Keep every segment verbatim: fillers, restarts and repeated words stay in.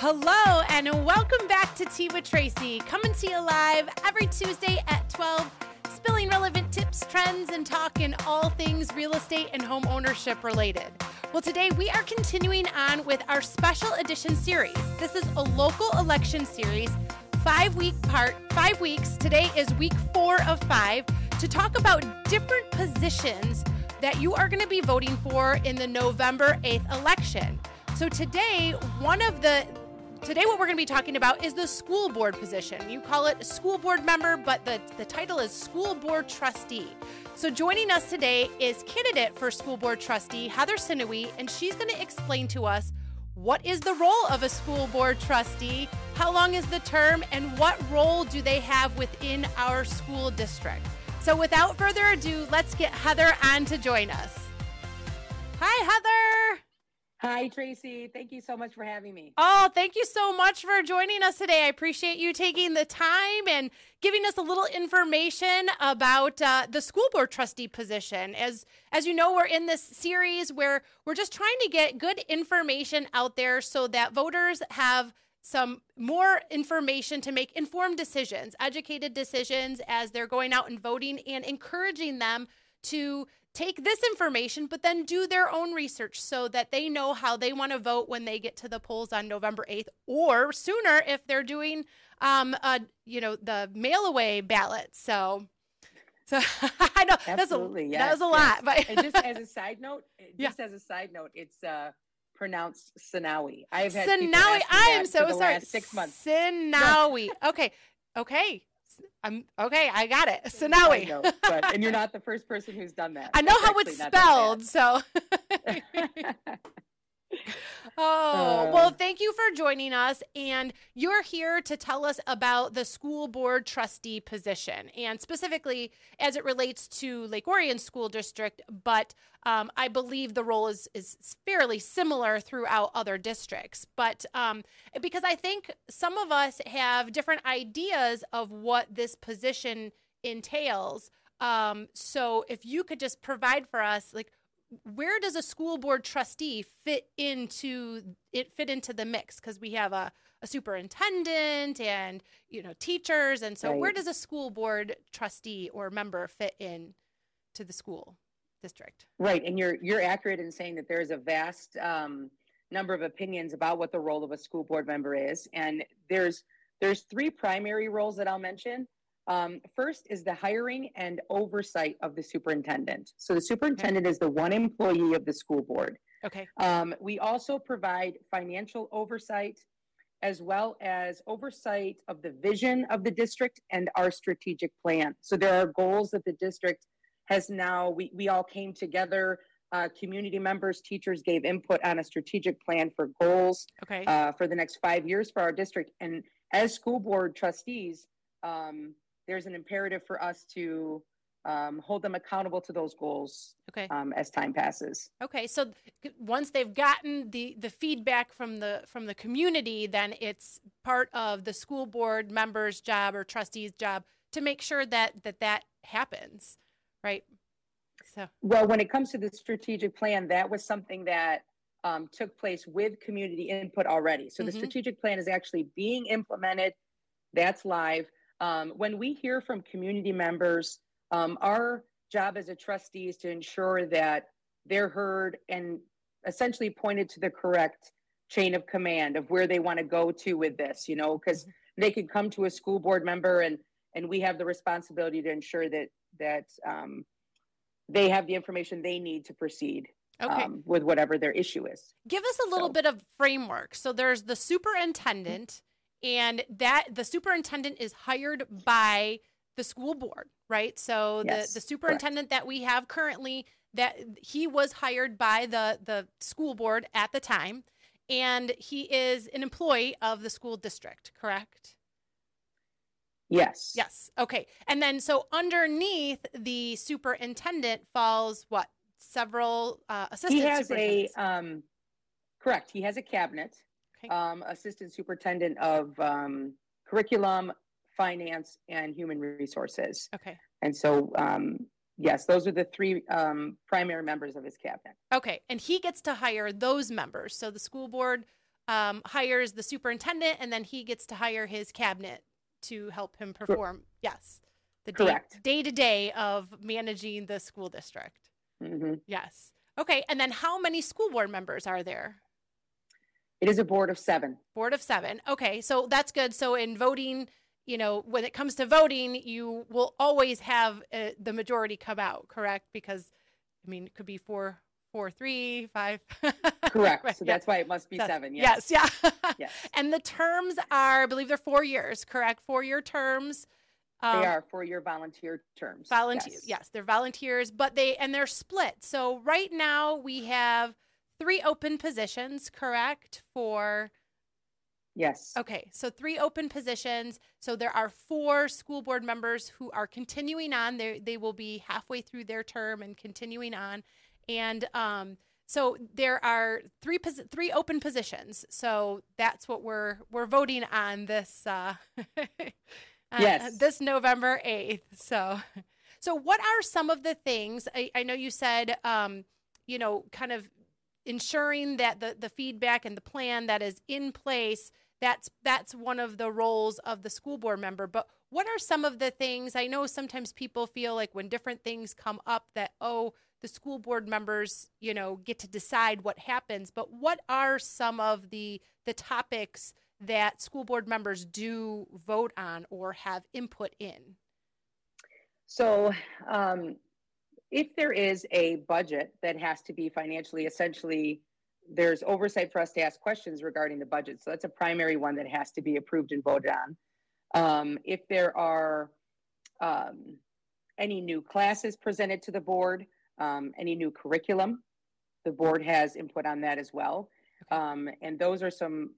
Hello, and welcome back to Tea with Tracy, coming to you live every Tuesday at twelve, spilling relevant tips, trends, and talking all things real estate and home ownership related. Well, today we are continuing on with our special edition series. This is a local election series, five week part, five weeks. Today is week four of five to talk about different positions that you are going to be voting for in the November eighth election. So today, one of the Today, what we're going to be talking about is the school board position. You call it school board member, but the, the title is school board trustee. So joining us today is candidate for school board trustee, Heather Sinawi, and she's going to explain to us what is the role of a school board trustee, how long is the term, and what role do they have within our school district. So without further ado, let's get Heather on to join us. Hi, Heather. Hi, Tracy. Thank you so much for having me. Oh, thank you so much for joining us today. I appreciate you taking the time and giving us a little information about uh, the school board trustee position. As as you know, we're in this series where we're just trying to get good information out there so that voters have some more information to make informed decisions, educated decisions as they're going out and voting, and encouraging them to take this information, but then do their own research so that they know how they want to vote when they get to the polls on November eighth, or sooner if they're doing, um, a, you know, the mail-away ballot. So, so I know absolutely, that's a, yes, that was a yes. lot. But and just as a side note, just yeah. as a side note, it's uh, pronounced Sinawi. I've had Sinawi. I am so sorry. Six months. Sinawi. No. Okay. Okay. I'm okay. I got it. Sinawi. Know, but, and you're not the first person who's done that. I know That's how it's spelled. So, oh, um, well, thank you for joining us. And you're here to tell us about the school board trustee position, and specifically as it relates to Lake Orion School District. But um, I believe the role is, is fairly similar throughout other districts. But um, because I think some of us have different ideas of what this position entails. Um, so if you could just provide for us, like, where does a school board trustee fit into it fit into the mix? Because we have a, a superintendent and, you know, teachers. And so right. where does a school board trustee or member fit in to the school district? Right. And you're you're accurate in saying that there's a vast um, number of opinions about what the role of a school board member is. And there's there's three primary roles that I'll mention. Um, first is the hiring and oversight of the superintendent. So the superintendent okay. is the one employee of the school board. Okay. Um, we also provide financial oversight, as well as oversight of the vision of the district and our strategic plan. So there are goals that the district has now, we, we all came together, uh, community members, teachers gave input on a strategic plan for goals okay. uh, for the next five years for our district. And as school board trustees, um, there's an imperative for us to um, hold them accountable to those goals okay. um, as time passes. Okay, so once they've gotten the, the feedback from the from the community, then it's part of the school board member's job or trustee's job to make sure that that, that happens, right? So, well, when it comes to the strategic plan, that was something that um, took place with community input already. So mm-hmm. the strategic plan is actually being implemented. That's live. Um, when we hear from community members, um, our job as a trustee is to ensure that they're heard and essentially pointed to the correct chain of command of where they want to go to with this, you know, because they could come to a school board member and, and we have the responsibility to ensure that, that um, they have the information they need to proceed. Okay. Um, with whatever their issue is. Give us a little so. bit of framework. So there's the superintendent. And that the superintendent is hired by the school board, right? So yes, the, the superintendent correct. that we have currently, that he was hired by the, the school board at the time, and he is an employee of the school district, correct? Yes. Yes. Okay. And then so underneath the superintendent falls what? Several uh, assistant superintendents. He has a, um, correct. He has a cabinet. Okay. Um, assistant superintendent of um, curriculum, finance, and human resources. Okay. And so, um, yes, those are the three um, primary members of his cabinet. Okay. And he gets to hire those members. So the school board um, hires the superintendent, and then he gets to hire his cabinet to help him perform. Yes. The Correct. day to day of managing the school district. Mm-hmm. Yes. Okay. And then how many school board members are there? It is a board of seven. Board of seven. Okay. So that's good. So in voting, you know, when it comes to voting, you will always have uh, the majority come out, correct? Because, I mean, it could be four, four, three, five. Correct. Right. So yeah. That's why it must be that's, seven. Yes. Yes. Yeah. Yes. And the terms are, I believe they're four years, correct? Four-year terms. Um, they are four-year volunteer terms. Volunteer. Yes. yes. They're volunteers, but they, and they're split. So right now we have three open positions, correct? For Yes. Okay. So three open positions. So there are four school board members who are continuing on. They they will be halfway through their term and continuing on. And um, so there are three posi- three open positions. So that's what we're we're voting on this uh, yes. uh, this November eighth. So so what are some of the things? I, I know you said um, you know, kind of ensuring that the the feedback and the plan that is in place, That's that's one of the roles of the school board member. But what are some of the things? I know sometimes people feel like when different things come up that, oh, the school board members, you know, get to decide what happens. But what are some of the the topics that school board members do vote on or have input in? So um, if there is a budget that has to be financially, essentially, there's oversight for us to ask questions regarding the budget. So that's a primary one that has to be approved and voted on. Um, if there are um, any new classes presented to the board, um, any new curriculum, the board has input on that as well. Um, and those are some,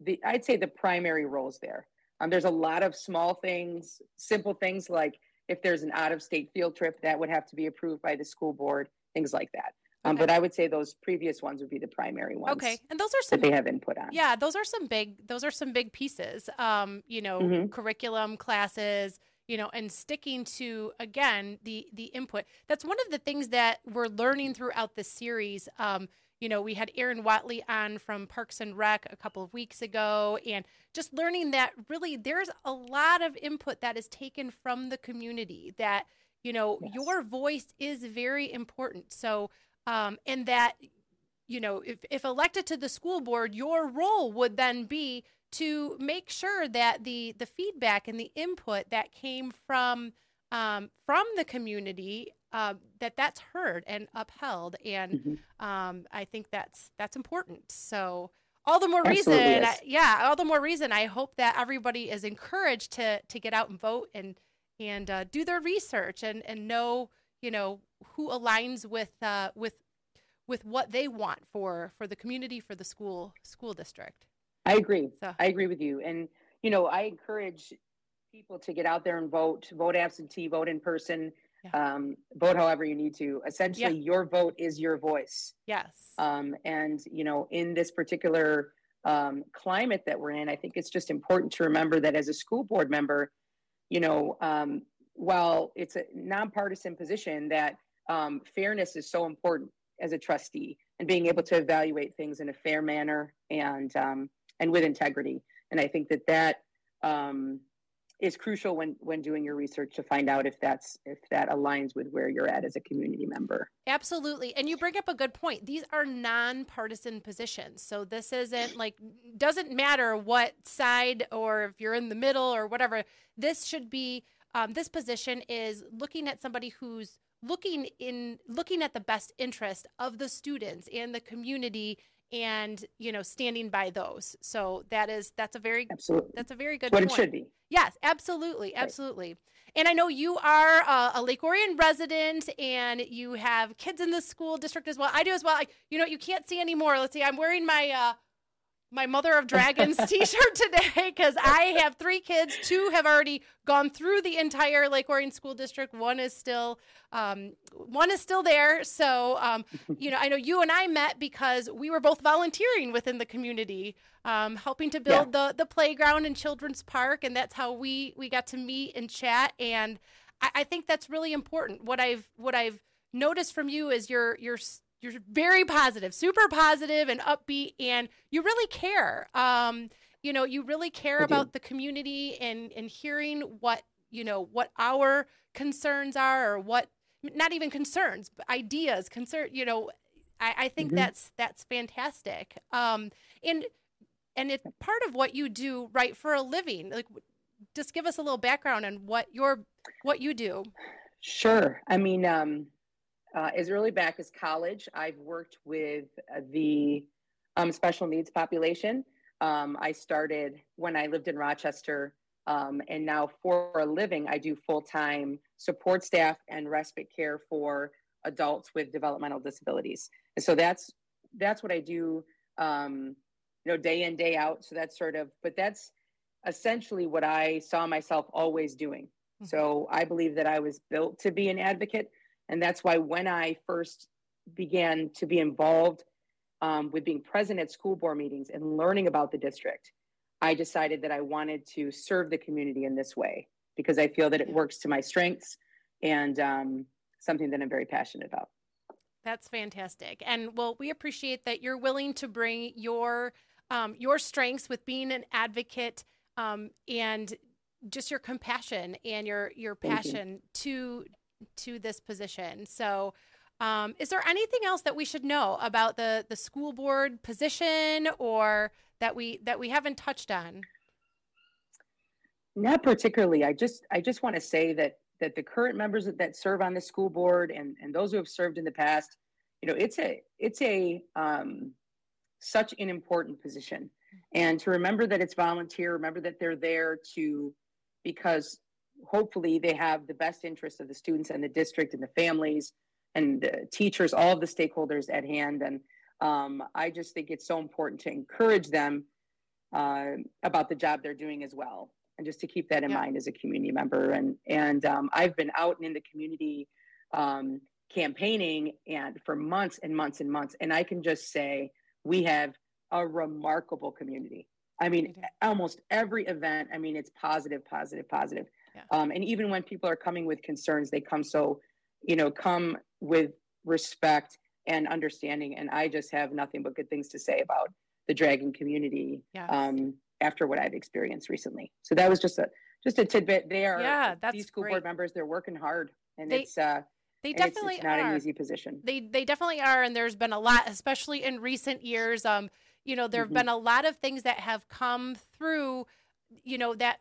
the I'd say the primary roles there. Um, there's a lot of small things, simple things like if there's an out-of-state field trip, that would have to be approved by the school board, things like that. Okay. Um, but I would say those previous ones would be the primary ones. Okay, and those are some that they have input on. Yeah, those are some big. Those are some big pieces. Um, you know, mm-hmm. curriculum, classes. You know, and sticking to again the the input. That's one of the things that we're learning throughout this series. Um, you know, we had Aaron Watley on from Parks and Rec a couple of weeks ago, and just learning that really there's a lot of input that is taken from the community. That you know, yes. your voice is very important. So. Um, and that, you know, if, if elected to the school board, your role would then be to make sure that the the feedback and the input that came from um, from the community, uh, that that's heard and upheld. And mm-hmm. um, I think that's that's important. So all the more Absolutely reason. I, yeah. All the more reason. I hope that everybody is encouraged to to get out and vote and and uh, do their research and, and know, you know, who aligns with uh, with with what they want for for the community, for the school school district. I agree. So. I agree with you. And, you know, I encourage people to get out there and vote, vote absentee, vote in person, yeah. um, vote however you need to. Essentially, yeah. your vote is your voice. Yes. Um, and, you know, in this particular um, climate that we're in, I think it's just important to remember that as a school board member, you know, um, while it's a nonpartisan position, that um, fairness is so important as a trustee and being able to evaluate things in a fair manner and um, and with integrity. And I think that that um, is crucial when when doing your research to find out if that's if that aligns with where you're at as a community member. Absolutely. And you bring up a good point. These are nonpartisan positions. So this isn't like, doesn't matter what side or if you're in the middle or whatever, this should be Um, this position is looking at somebody who's looking in looking at the best interest of the students and the community, and you know, standing by those. So that is that's a very absolutely. that's a very good what point. It should be. Yes, absolutely, absolutely. Right. And I know you are a, a Lake Orion resident, and you have kids in the school district as well. I do as well. I, you know, you can't see anymore. Let's see. I'm wearing my. Uh, My Mother of Dragons t-shirt today because I have three kids. Two have already gone through the entire Lake Orion School District. One is still um, one is still there. So, um, you know, I know you and I met because we were both volunteering within the community, um, helping to build yeah. the, the playground and children's park. And that's how we, we got to meet and chat. And I, I think that's really important. What I've what I've noticed from you is your your you're very positive, super positive and upbeat, and you really care. Um, you know, you really care I about do. the community and, and hearing what, you know, what our concerns are, or what, not even concerns, but ideas, concern, you know, I, I think mm-hmm. that's, that's fantastic. Um, and, and it's part of what you do, right, for a living. Like, just give us a little background on what your, what you do. Sure. I mean, um, uh, as early back as college, I've worked with the um, special needs population. Um, I started when I lived in Rochester, um, and now for a living, I do full-time support staff and respite care for adults with developmental disabilities. And so that's, that's what I do, um, you know, day in, day out. So that's sort of, but that's essentially what I saw myself always doing. Mm-hmm. So I believe that I was built to be an advocate. And that's why when I first began to be involved um, with being present at school board meetings and learning about the district, I decided that I wanted to serve the community in this way, because I feel that it works to my strengths and um, something that I'm very passionate about. That's fantastic. And well, we appreciate that you're willing to bring your um, your strengths with being an advocate um, and just your compassion and your your passion to to this position. So um, is there anything else that we should know about the, the school board position, or that we that we haven't touched on? Not particularly. I just I just want to say that that the current members that serve on the school board and, and those who have served in the past, you know, it's a it's a um, such an important position. And to remember that it's volunteer, remember that they're there to, because hopefully they have the best interests of the students and the district and the families and the teachers, all of the stakeholders at hand. And um, I just think it's so important to encourage them uh, about the job they're doing as well. And just to keep that in yeah. mind as a community member. And, and um, I've been out and in the community um, campaigning and for months and months and months. And I can just say, we have a remarkable community. I mean, almost every event, I mean, it's positive, positive, positive. Yeah. Um, and even when people are coming with concerns, they come so, you know, come with respect and understanding. And I just have nothing but good things to say about the dragon community. Yes. Um, after what I've experienced recently. So that was just a, just a tidbit. They are, yeah, that's these school great. board members, they're working hard, and they, it's, uh, they definitely it's, it's not are. an easy position. They, they definitely are. And there's been a lot, especially in recent years. Um, you know, there've mm-hmm. been a lot of things that have come through, you know, that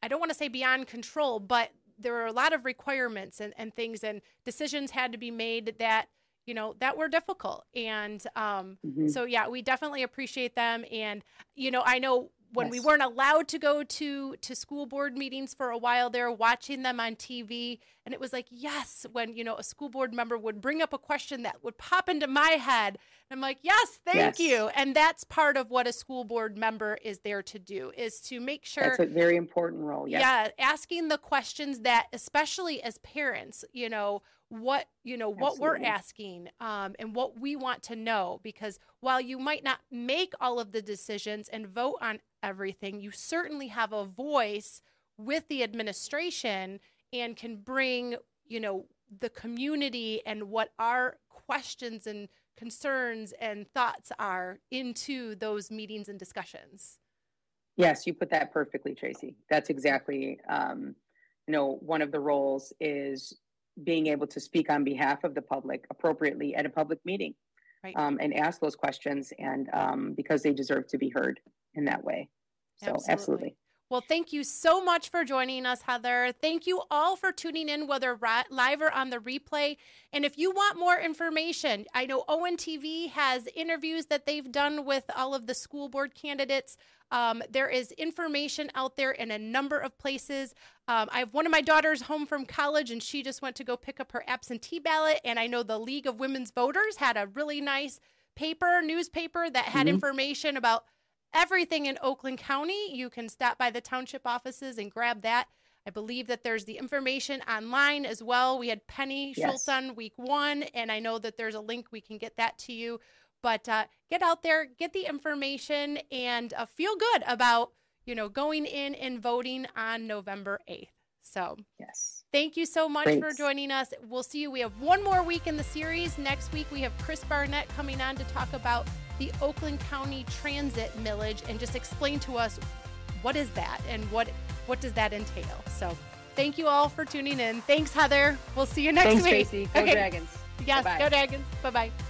I don't want to say beyond control, but there were a lot of requirements and, and things, and decisions had to be made that, you know, that were difficult. And um, mm-hmm. so, yeah, we definitely appreciate them. And, you know, I know when yes. we weren't allowed to go to, to school board meetings for a while there, watching them on T V. And it was like, yes, when, you know, a school board member would bring up a question that would pop into my head. And I'm like, yes, thank yes. you. And that's part of what a school board member is there to do, is to make sure. That's a very important role. Yes. Yeah. Asking the questions that, especially as parents, you know, what, you know, what Absolutely. we're asking um, and what we want to know, because while you might not make all of the decisions and vote on everything, you certainly have a voice with the administration and can bring, you know, the community and what our questions and concerns and thoughts are into those meetings and discussions. Yes, you put that perfectly, Tracy. That's exactly, um, you know, one of the roles is being able to speak on behalf of the public appropriately at a public meeting, right. um, and ask those questions, and um, because they deserve to be heard in that way. So absolutely. absolutely. Well, thank you so much for joining us, Heather. Thank you all for tuning in, whether live or on the replay. And if you want more information, I know O N T V has interviews that they've done with all of the school board candidates. Um, there is information out there in a number of places. Um, I have one of my daughters home from college, and she just went to go pick up her absentee ballot. And I know the League of Women Voters had a really nice paper, newspaper that had mm-hmm. information about everything in Oakland County. You can stop by the township offices and grab that. I believe that there's the information online as well. We had Penny yes. Schultz on week one, and I know that there's a link. We can get that to you. But uh, get out there, get the information, and uh, feel good about, you know, going in and voting on November eighth. So yes, thank you so much Thanks. for joining us. We'll see you. We have one more week in the series. Next week, we have Chris Barnett coming on to talk about the Oakland County Transit Millage and just explain to us what is that and what what does that entail. So thank you all for tuning in. Thanks, Heather. We'll see you next Thanks, week. Tracy. Go okay. Dragons. Yes, Bye-bye. Go Dragons. Bye-bye.